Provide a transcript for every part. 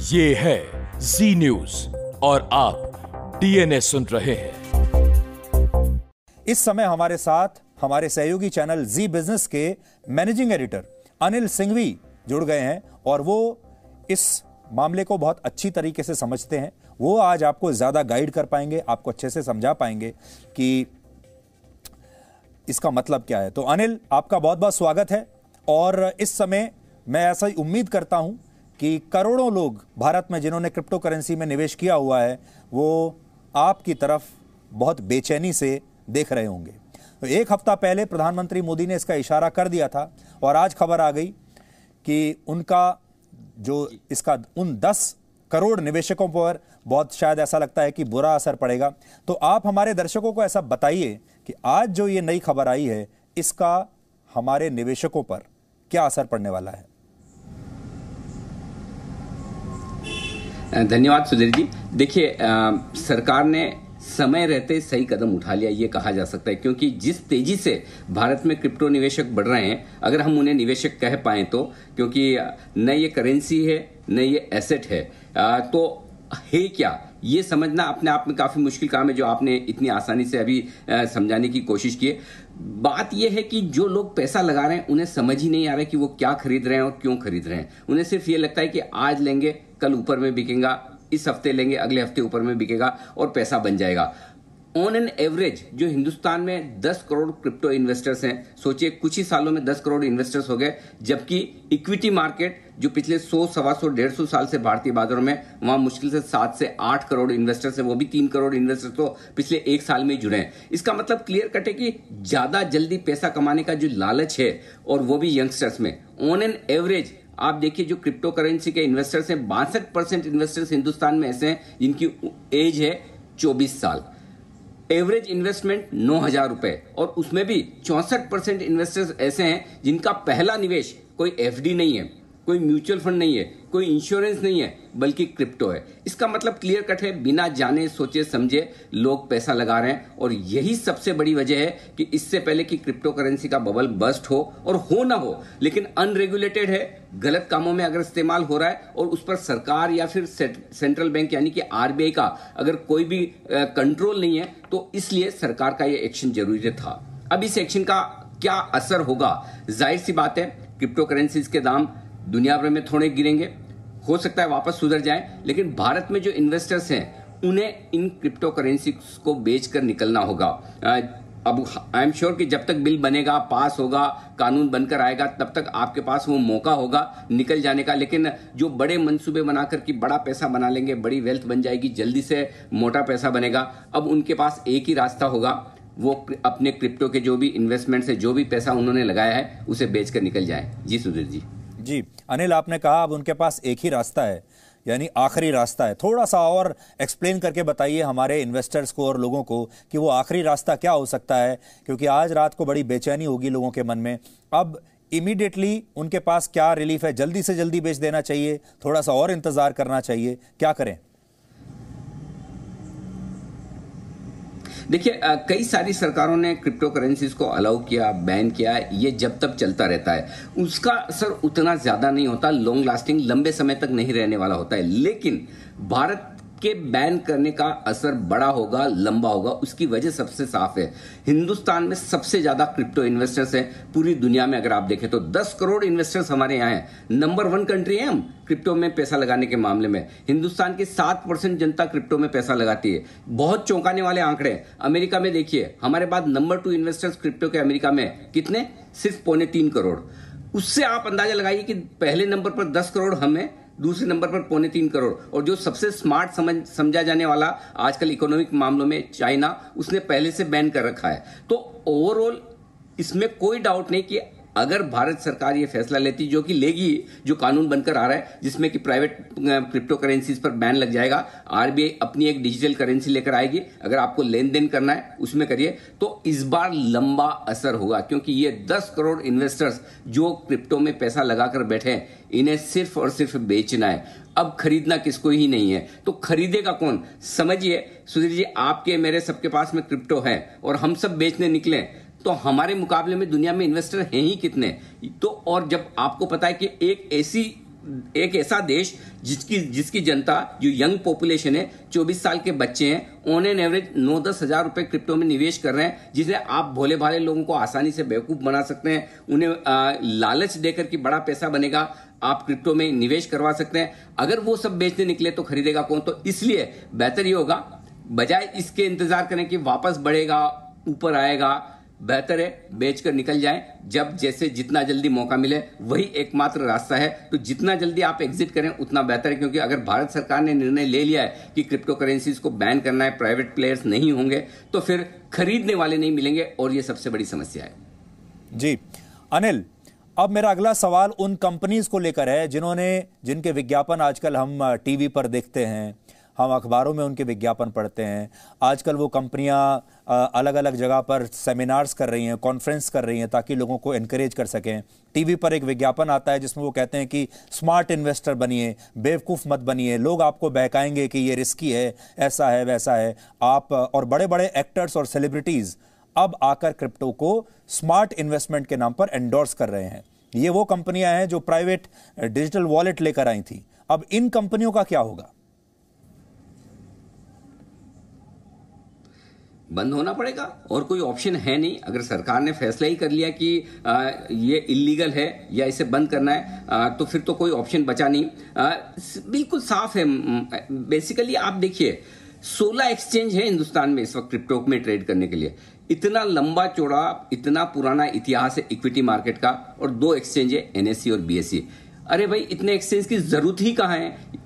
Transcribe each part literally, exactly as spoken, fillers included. ये है जी न्यूज और आप डीएनए सुन रहे हैं। इस समय हमारे साथ हमारे सहयोगी चैनल जी बिजनेस के मैनेजिंग एडिटर अनिल सिंघवी जुड़ गए हैं और वो इस मामले को बहुत अच्छी तरीके से समझते हैं। वो आज आपको ज्यादा गाइड कर पाएंगे, आपको अच्छे से समझा पाएंगे कि इसका मतलब क्या है। तो अनिल, आपका बहुत बहुत स्वागत है। और इस समय मैं ऐसा ही उम्मीद करता हूं कि करोड़ों लोग भारत में जिन्होंने क्रिप्टो करेंसी में निवेश किया हुआ है वो आपकी तरफ बहुत बेचैनी से देख रहे होंगे। तो एक हफ्ता पहले प्रधानमंत्री मोदी ने इसका इशारा कर दिया था और आज खबर आ गई कि उनका जो इसका उन दस करोड़ निवेशकों पर बहुत शायद ऐसा लगता है कि बुरा असर पड़ेगा। तो आप हमारे दर्शकों को ऐसा बताइए कि आज जो ये नई खबर आई है इसका हमारे निवेशकों पर क्या असर पड़ने वाला है। धन्यवाद सुधीर जी। देखिए, सरकार ने समय रहते सही कदम उठा लिया ये कहा जा सकता है, क्योंकि जिस तेजी से भारत में क्रिप्टो निवेशक बढ़ रहे हैं, अगर हम उन्हें निवेशक कह पाएं तो, क्योंकि न ये करेंसी है न ये एसेट है, तो है क्या ये समझना अपने आप में काफी मुश्किल काम है जो आपने इतनी आसानी से अभी समझाने की कोशिश की है। बात यह है कि जो लोग पैसा लगा रहे हैं उन्हें समझ ही नहीं आ रहा है कि वो क्या खरीद रहे हैं और क्यों खरीद रहे हैं। उन्हें सिर्फ ये लगता है कि आज लेंगे कल ऊपर में बिकेगा, इस हफ्ते लेंगे अगले हफ्ते ऊपर में बिकेगा और पैसा बन जाएगा। ऑन एन एवरेज जो हिंदुस्तान में दस करोड़ क्रिप्टो इन्वेस्टर्स हैं, सोचिए कुछ ही सालों में दस करोड़ इन्वेस्टर्स हो गए, जबकि इक्विटी मार्केट जो पिछले सौ सवा सौ डेढ़ सौ साल से भारतीय बाजारों में, वहां मुश्किल से सात से आठ करोड़ इन्वेस्टर्स हैं, वो भी तीन करोड़ इन्वेस्टर्स तो पिछले एक साल में जुड़े हैं। इसका मतलब क्लियर कट है कि ज्यादा जल्दी पैसा कमाने का जो लालच है, और वो भी यंगस्टर्स में। ऑन एन एवरेज आप देखिए जो क्रिप्टो करेंसी के इन्वेस्टर्स हैं, बासठ परसेंट इन्वेस्टर्स हिंदुस्तान में ऐसे हैं जिनकी एज है चौबीस साल। एवरेज इन्वेस्टमेंट नौ हजार रुपए और उसमें भी चौसठ परसेंट इन्वेस्टर्स ऐसे हैं जिनका पहला निवेश कोई एफडी नहीं है, कोई म्यूचुअल फंड नहीं है, कोई इंश्योरेंस नहीं है, बल्कि क्रिप्टो है। इसका मतलब क्लियर कट है, बिना जाने सोचे समझे लोग पैसा लगा रहे हैं और यही सबसे बड़ी वजह है कि इससे पहले कि क्रिप्टो करेंसी का बबल बस्ट हो, और हो ना हो लेकिन अनरेगुलेटेड है, गलत कामों में अगर इस्तेमाल हो रहा है और उस पर सरकार या फिर सेंट्रल बैंक यानी कि आरबीआई का अगर कोई भी कंट्रोल नहीं है, तो इसलिए सरकार का यह एक्शन जरूरी था। अब इस एक्शन का क्या असर होगा? जाहिर सी बात है क्रिप्टो करेंसीज के दाम दुनिया भर में थोड़े गिरेंगे, हो सकता है वापस सुधर जाएं, लेकिन भारत में जो इन्वेस्टर्स हैं उन्हें इन क्रिप्टो करेंसी को बेचकर निकलना होगा। अब आई एम श्योर कि जब तक बिल बनेगा, पास होगा, कानून बनकर आएगा, तब तक आपके पास वो मौका होगा निकल जाने का। लेकिन जो बड़े मंसूबे बनाकर कि बड़ा पैसा बना लेंगे, बड़ी वेल्थ बन जाएगी, जल्दी से मोटा पैसा बनेगा, अब उनके पास एक ही रास्ता होगा, वो अपने क्रिप्टो के जो भी इन्वेस्टमेंट से जो भी पैसा उन्होंने लगाया है उसे बेचकर निकल जाए। जी सुधीर जी। जी अनिल, आपने कहा अब उनके पास एक ही रास्ता है, यानी आखिरी रास्ता है। थोड़ा सा और एक्सप्लेन करके बताइए हमारे इन्वेस्टर्स को और लोगों को कि वो आखिरी रास्ता क्या हो सकता है, क्योंकि आज रात को बड़ी बेचैनी होगी लोगों के मन में। अब इमीडिएटली उनके पास क्या रिलीफ है? जल्दी से जल्दी बेच देना चाहिए, थोड़ा सा और इंतजार करना चाहिए, क्या करें? देखिए, कई सारी सरकारों ने क्रिप्टो करेंसीज को अलाउ किया, बैन किया, ये जब तक चलता रहता है उसका असर उतना ज्यादा नहीं होता, लॉन्ग लास्टिंग लंबे समय तक नहीं रहने वाला होता है। लेकिन भारत के बैन करने का असर बड़ा होगा, लंबा होगा, उसकी वजह सबसे साफ है। हिंदुस्तान में सबसे ज्यादा क्रिप्टो इन्वेस्टर्स हैं पूरी दुनिया में, अगर आप देखें तो दस करोड़ इन्वेस्टर्स हमारे यहाँ हैं। नंबर वन कंट्री है हम क्रिप्टो में पैसा लगाने के मामले में। हिंदुस्तान की सात परसेंट जनता क्रिप्टो में पैसा लगाती है, बहुत चौंकाने वाले आंकड़े। अमेरिका में देखिए, हमारे बाद नंबर टू इन्वेस्टर्स क्रिप्टो के अमेरिका में कितने, सिर्फ पौने तीन करोड़। उससे आप अंदाजा लगाइए कि पहले नंबर पर दस करोड़ हमें, दूसरे नंबर पर पौने तीन करोड़। और जो सबसे स्मार्ट समझ समझा जाने वाला आजकल इकोनॉमिक मामलों में चाइना, उसने पहले से बैन कर रखा है। तो ओवरऑल इसमें कोई डाउट नहीं कि अगर भारत सरकार ये फैसला लेती, जो कि लेगी, जो कानून बनकर आ रहा है जिसमें कि प्राइवेट क्रिप्टो करेंसीज पर बैन लग जाएगा, आरबीआई अपनी एक डिजिटल करेंसी लेकर आएगी, अगर आपको लेन देन करना है उसमें करिए, तो इस बार लंबा असर होगा। क्योंकि ये दस करोड़ इन्वेस्टर्स जो क्रिप्टो में पैसा लगाकर बैठे हैं, इन्हें सिर्फ और सिर्फ बेचना है, अब खरीदना किसको ही नहीं है। तो खरीदेगा कौन? समझिए सुधीर जी, आपके मेरे सबके पास में क्रिप्टो है और हम सब बेचने निकले तो हमारे मुकाबले में दुनिया में इन्वेस्टर हैं ही कितने। तो और जब आपको पता है कि एक ऐसी एक ऐसा देश जिसकी जिसकी जनता जो यंग पॉपुलेशन है, चौबीस साल के बच्चे हैं, ऑन एन एवरेज नौ दस हजार रुपये क्रिप्टो में निवेश कर रहे हैं, जिसे आप भोले भाले लोगों को आसानी से बेवकूफ़ बना सकते हैं, उन्हें आ, लालच देकर कि बड़ा पैसा बनेगा, आप क्रिप्टो में निवेश करवा सकते हैं। अगर वो सब बेचने निकले तो खरीदेगा कौन? तो इसलिए बेहतर ये होगा, बजाय इसके इंतजार करें कि वापस बढ़ेगा, ऊपर आएगा, बेहतर है बेचकर निकल जाएं। जब जैसे जितना जल्दी मौका मिले वही एकमात्र रास्ता है। तो जितना जल्दी आप एग्जिट करें उतना बेहतर है, क्योंकि अगर भारत सरकार ने निर्णय ले लिया है कि क्रिप्टो करेंसीज को बैन करना है, प्राइवेट प्लेयर्स नहीं होंगे, तो फिर खरीदने वाले नहीं मिलेंगे और ये सबसे बड़ी समस्या है। जी अनिल, अब मेरा अगला सवाल उन कंपनीज को लेकर है जिन्होंने जिनके विज्ञापन आजकल हम टीवी पर देखते हैं, हम अखबारों में उनके विज्ञापन पढ़ते हैं। आजकल वो कंपनियां अलग अलग जगह पर सेमिनार्स कर रही हैं, कॉन्फ्रेंस कर रही हैं ताकि लोगों को एनकरेज कर सकें। टीवी पर एक विज्ञापन आता है जिसमें वो कहते हैं कि स्मार्ट इन्वेस्टर बनिए, बेवकूफ़ मत बनिए, लोग आपको बहकाएंगे कि ये रिस्की है, ऐसा है वैसा है। आप और बड़े बड़े एक्टर्स और सेलिब्रिटीज़ अब आकर क्रिप्टो को स्मार्ट इन्वेस्टमेंट के नाम पर एंडोर्स कर रहे हैं। ये वो कंपनियाँ हैं जो प्राइवेट डिजिटल वॉलेट लेकर आई थी। अब इन कंपनियों का क्या होगा? बंद होना पड़ेगा और कोई ऑप्शन है नहीं। अगर सरकार ने फैसला ही कर लिया कि आ, ये इलीगल है या इसे बंद करना है, आ, तो फिर तो कोई ऑप्शन बचा नहीं। आ, बिल्कुल साफ है। बेसिकली आप देखिए, सोलह एक्सचेंज है हिंदुस्तान में इस वक्त क्रिप्टो में ट्रेड करने के लिए। इतना लंबा चौड़ा, इतना पुराना इतिहास है इक्विटी मार्केट का, और दो एक्सचेंज है, एनएससी और बीएससी। अरे भाई, इतने एक्सचेंज की जरूरत ही कहाँ है?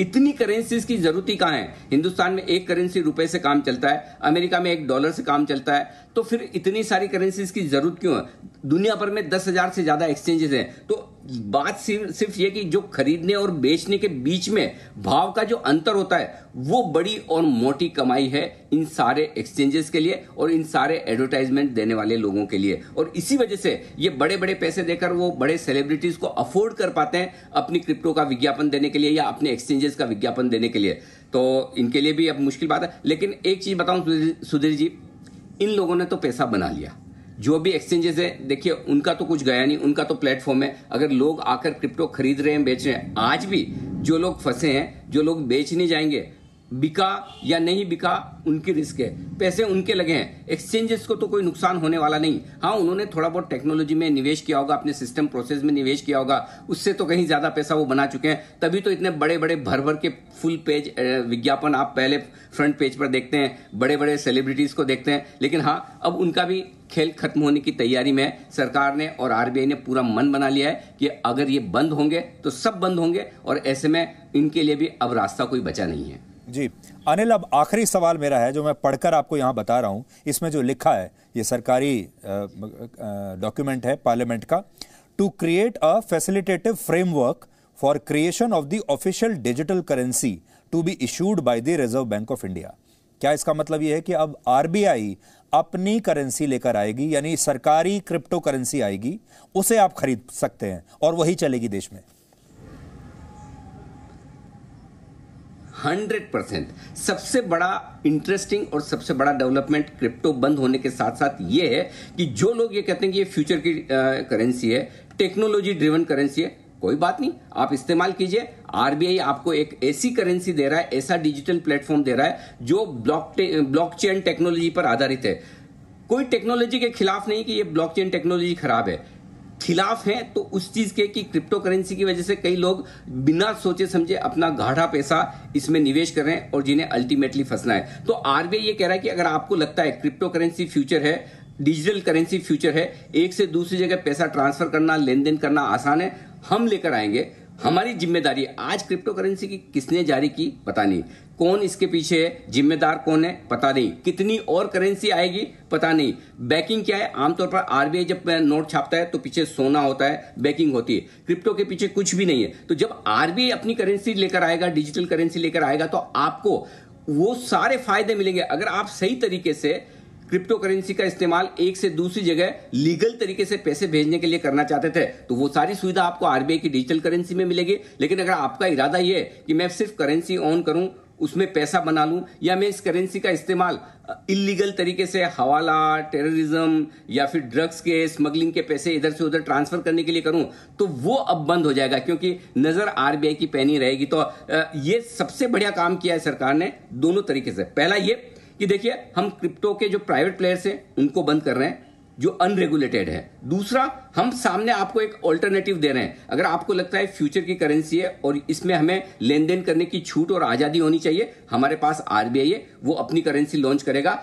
इतनी करेंसीज की जरूरत ही कहाँ है? हिंदुस्तान में एक करेंसी रुपए से काम चलता है, अमेरिका में एक डॉलर से काम चलता है, तो फिर इतनी सारी करेंसीज की जरूरत क्यों है? दुनिया भर में दस हजार से ज्यादा एक्सचेंजेस हैं। तो बात सिर्फ सिर्फ ये कि जो खरीदने और बेचने के बीच में भाव का जो अंतर होता है, वो बड़ी और मोटी कमाई है इन सारे एक्सचेंजेस के लिए और इन सारे एडवर्टाइजमेंट देने वाले लोगों के लिए। और इसी वजह से ये बड़े बड़े पैसे देकर वो बड़े सेलिब्रिटीज को अफोर्ड कर पाते हैं अपनी क्रिप्टो का विज्ञापन देने के लिए या अपने एक्सचेंजेस का विज्ञापन देने के लिए। तो इनके लिए भी अब मुश्किल बात है। लेकिन एक चीज बताऊं सुधीर जी, इन लोगों ने तो पैसा बना लिया। जो भी एक्सचेंजेस है, देखिए उनका तो कुछ गया नहीं, उनका तो प्लेटफॉर्म है। अगर लोग आकर क्रिप्टो खरीद रहे हैं, बेच रहे हैं, आज भी जो लोग फंसे हैं, जो लोग बेचने जाएंगे, बिका या नहीं बिका उनकी रिस्क है, पैसे उनके लगे हैं। एक्सचेंजेस को तो कोई नुकसान होने वाला नहीं। हाँ, उन्होंने थोड़ा बहुत टेक्नोलॉजी में निवेश किया होगा, अपने सिस्टम प्रोसेस में निवेश किया होगा, उससे तो कहीं ज़्यादा पैसा वो बना चुके हैं। तभी तो इतने बड़े बड़े भर भर के फुल पेज विज्ञापन आप पहले फ्रंट पेज पर देखते हैं, बड़े बड़े सेलिब्रिटीज़ को देखते हैं। लेकिन हाँ, अब उनका भी खेल खत्म होने की तैयारी में सरकार ने और आरबीआई ने पूरा मन बना लिया है कि अगर ये बंद होंगे तो सब बंद होंगे, और ऐसे में इनके लिए भी अब रास्ता कोई बचा नहीं है। जी अनिल, अब आखिरी सवाल मेरा है जो मैं पढ़कर आपको यहाँ बता रहा हूँ। इसमें जो लिखा है, ये सरकारी डॉक्यूमेंट है पार्लियामेंट का। To create a facilitative framework for creation of the official digital currency to be issued by the Reserve Bank of India. क्या इसका मतलब ये है कि अब आरबीआई अपनी करेंसी लेकर आएगी, यानी सरकारी क्रिप्टो करेंसी आएगी, उसे आप खरीद सकते हैं और वही चलेगी देश में? Hundred percent. सबसे बड़ा इंटरेस्टिंग और सबसे बड़ा डेवलपमेंट क्रिप्टो बंद होने के साथ साथ ये है कि जो लोग ये कहते हैं कि ये फ्यूचर की करेंसी है, टेक्नोलॉजी ड्रिवन करेंसी है, कोई बात नहीं, आप इस्तेमाल कीजिए। आरबीआई आपको एक ऐसी करेंसी दे रहा है, ऐसा डिजिटल प्लेटफॉर्म दे रहा है जो ब्लॉकचेन टेक्नोलॉजी पर आधारित है। कोई टेक्नोलॉजी के खिलाफ नहीं कि ये ब्लॉकचेन टेक्नोलॉजी खराब है, खिलाफ है तो उस चीज के कि क्रिप्टो करेंसी की वजह से कई लोग बिना सोचे समझे अपना गाढ़ा पैसा इसमें निवेश कर रहे हैं और जिन्हें अल्टीमेटली फंसना है। तो आरबीआई ये कह रहा है कि अगर आपको लगता है क्रिप्टो करेंसी फ्यूचर है, डिजिटल करेंसी फ्यूचर है, एक से दूसरी जगह पैसा ट्रांसफर करना, लेन देन करना आसान है, हम लेकर आएंगे, हमारी जिम्मेदारी। आज क्रिप्टो करेंसी की किसने जारी की पता नहीं, कौन इसके पीछे है, जिम्मेदार कौन है पता नहीं, कितनी और करेंसी आएगी पता नहीं, बैकिंग क्या है। आमतौर पर आरबीआई जब नोट छापता है तो पीछे सोना होता है, बैकिंग होती है, क्रिप्टो के पीछे कुछ भी नहीं है। तो जब आरबीआई अपनी करेंसी लेकर आएगा, डिजिटल करेंसी लेकर आएगा, तो आपको वो सारे फायदे मिलेंगे। अगर आप सही तरीके से क्रिप्टो करेंसी का इस्तेमाल एक से दूसरी जगह लीगल तरीके से पैसे भेजने के लिए करना चाहते थे तो वो सारी सुविधा आपको आरबीआई की डिजिटल करेंसी में मिलेगी। लेकिन अगर आपका इरादा ये है कि मैं सिर्फ करेंसी ऑन करूं उसमें पैसा बना लूं, या मैं इस करेंसी का इस्तेमाल इलीगल तरीके से हवाला, टेररिज्म या फिर ड्रग्स के स्मगलिंग के पैसे इधर से उधर ट्रांसफर करने के लिए करूं, तो वो अब बंद हो जाएगा क्योंकि नजर आरबीआई की पैनी रहेगी। तो ये सबसे बढ़िया काम किया है सरकार ने दोनों तरीके से। पहला ये कि देखिए हम क्रिप्टो के जो प्राइवेट प्लेयर्स हैं उनको बंद कर रहे हैं जो अनरेगुलेटेड है। दूसरा, हम सामने आपको एक ऑल्टरनेटिव दे रहे हैं। अगर आपको लगता है फ्यूचर की करेंसी है और इसमें हमें लेन देन करने की छूट और आज़ादी होनी चाहिए, हमारे पास आरबीआई है, वो अपनी करेंसी लॉन्च करेगा,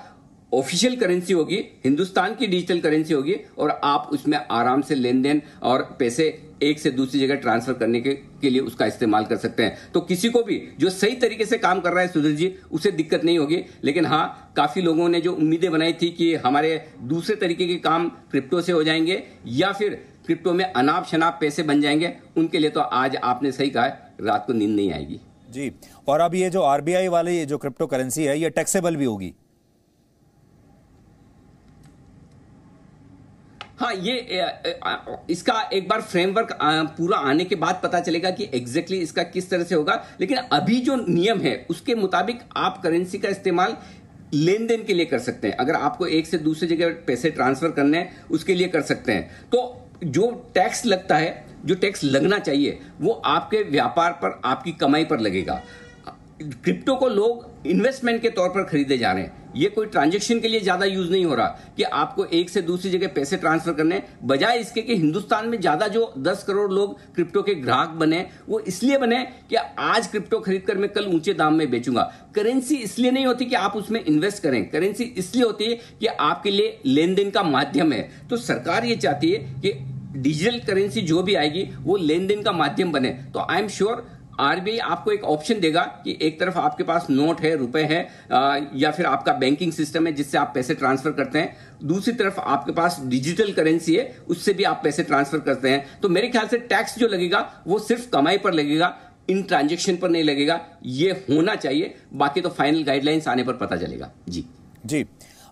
ऑफिशियल करेंसी होगी, हिंदुस्तान की डिजिटल करेंसी होगी और आप उसमें आराम से लेन देन और पैसे एक से दूसरी जगह ट्रांसफर करने के, के लिए उसका इस्तेमाल कर सकते हैं। तो किसी को भी जो सही तरीके से काम कर रहा है सुधीर जी, उसे दिक्कत नहीं होगी। लेकिन हाँ, काफी लोगों ने जो उम्मीदें बनाई थी कि हमारे दूसरे तरीके के काम क्रिप्टो से हो जाएंगे या फिर क्रिप्टो में अनाप शनाप पैसे बन जाएंगे, उनके लिए तो आज आपने सही कहा, रात को नींद नहीं आएगी जी। और अब ये जो आरबीआई वाली जो क्रिप्टो करेंसी है ये टैक्सेबल भी होगी। हाँ, ये इसका एक बार फ्रेमवर्क पूरा आने के बाद पता चलेगा कि एग्जैक्टली इसका किस तरह से होगा, लेकिन अभी जो नियम है उसके मुताबिक आप करेंसी का इस्तेमाल लेन देन के लिए कर सकते हैं। अगर आपको एक से दूसरी जगह पैसे ट्रांसफर करने हैं उसके लिए कर सकते हैं। तो जो टैक्स लगता है, जो टैक्स लगना चाहिए, वो आपके व्यापार पर, आपकी कमाई पर लगेगा। क्रिप्टो को लोग इन्वेस्टमेंट के तौर पर खरीदे जा रहे हैं, ये कोई ट्रांजैक्शन के लिए ज़्यादा यूज़ नहीं हो रहा कि आपको एक से दूसरी जगह पैसे ट्रांसफर करने, बजाय इसके कि हिंदुस्तान में ज़्यादा जो दस करोड़ लोग क्रिप्टो के ग्राहक बने वो इसलिए बने कि आज क्रिप्टो खरीदकर मैं कल ऊंचे दाम में बेचूंगा। करेंसी इसलिए नहीं होती कि आप उसमें इन्वेस्ट करें, करेंसी इसलिए होती है कि आपके लिए लेन देन का माध्यम है। तो सरकार ये चाहती है कि डिजिटल करेंसी जो भी आएगी वो लेन देन का माध्यम बने। तो आई एम श्योर आरबीआई आपको एक ऑप्शन देगा कि एक तरफ आपके पास नोट है, रुपए है आ, या फिर आपका बैंकिंग सिस्टम है जिससे आप पैसे ट्रांसफर करते हैं, दूसरी तरफ आपके पास डिजिटल करेंसी है उससे भी आप पैसे ट्रांसफर करते हैं। तो मेरे ख्याल से टैक्स जो लगेगा वो सिर्फ कमाई पर लगेगा, इन ट्रांजैक्शन पर नहीं लगेगा। ये होना चाहिए, बाकी तो फाइनल गाइडलाइंस आने पर पता चलेगा। जी जी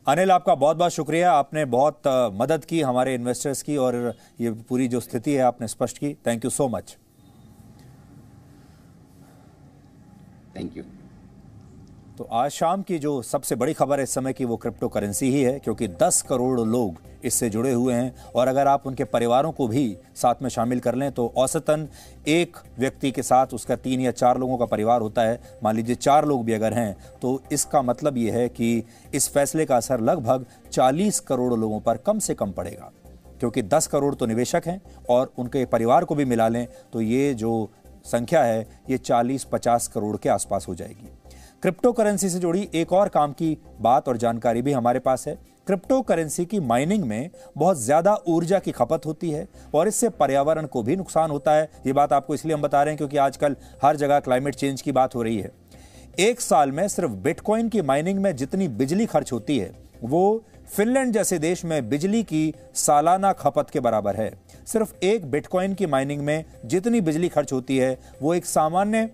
अनिल, आपका बहुत बहुत शुक्रिया, आपने बहुत मदद की हमारे इन्वेस्टर्स की और ये पूरी जो स्थिति है आपने स्पष्ट की। Thank you so much. Thank you. तो आज शाम की जो सबसे बड़ी खबर है इस समय की वो क्रिप्टो करेंसी ही है, क्योंकि दस करोड़ लोग इससे जुड़े हुए हैं और अगर आप उनके परिवारों को भी साथ में शामिल कर लें तो औसतन एक व्यक्ति के साथ उसका तीन या चार लोगों का परिवार होता है। मान लीजिए चार लोग भी अगर हैं तो इसका मतलब ये है कि इस फैसले का असर लगभग चालीस करोड़ लोगों पर कम से कम पड़ेगा, क्योंकि दस करोड़ तो निवेशक हैं और उनके परिवार को भी मिला लें तो ये जो संख्या है ये चालीस पचास करोड़ के आसपास हो जाएगी। क्रिप्टो करेंसी से जुड़ी एक और काम की बात और जानकारी भी हमारे पास है। क्रिप्टो करेंसी की माइनिंग में बहुत ज़्यादा ऊर्जा की खपत होती है और इससे पर्यावरण को भी नुकसान होता है। ये बात आपको इसलिए हम बता रहे हैं क्योंकि आजकल हर जगह क्लाइमेट चेंज की बात हो रही है। एक साल में सिर्फ बिटकॉइन की माइनिंग में जितनी बिजली खर्च होती है वो फिनलैंड जैसे देश में बिजली की सालाना खपत के बराबर है। सिर्फ एक बिटकॉइन की माइनिंग में जितनी बिजली खर्च होती है वो एक सामान्य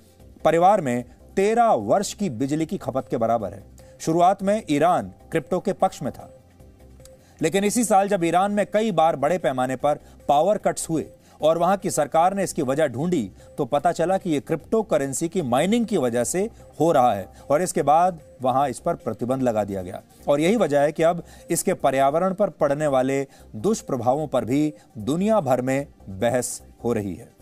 परिवार में तेरह वर्ष की बिजली की खपत के बराबर है। शुरुआत में ईरान क्रिप्टो के पक्ष में था, लेकिन इसी साल जब ईरान में कई बार बड़े पैमाने पर पावर कट्स हुए और वहां की सरकार ने इसकी वजह ढूंढी तो पता चला कि ये क्रिप्टो करेंसी की माइनिंग की वजह से हो रहा है और इसके बाद वहां इस पर प्रतिबंध लगा दिया गया। और यही वजह है कि अब इसके पर्यावरण पर पड़ने वाले दुष्प्रभावों पर भी दुनिया भर में बहस हो रही है।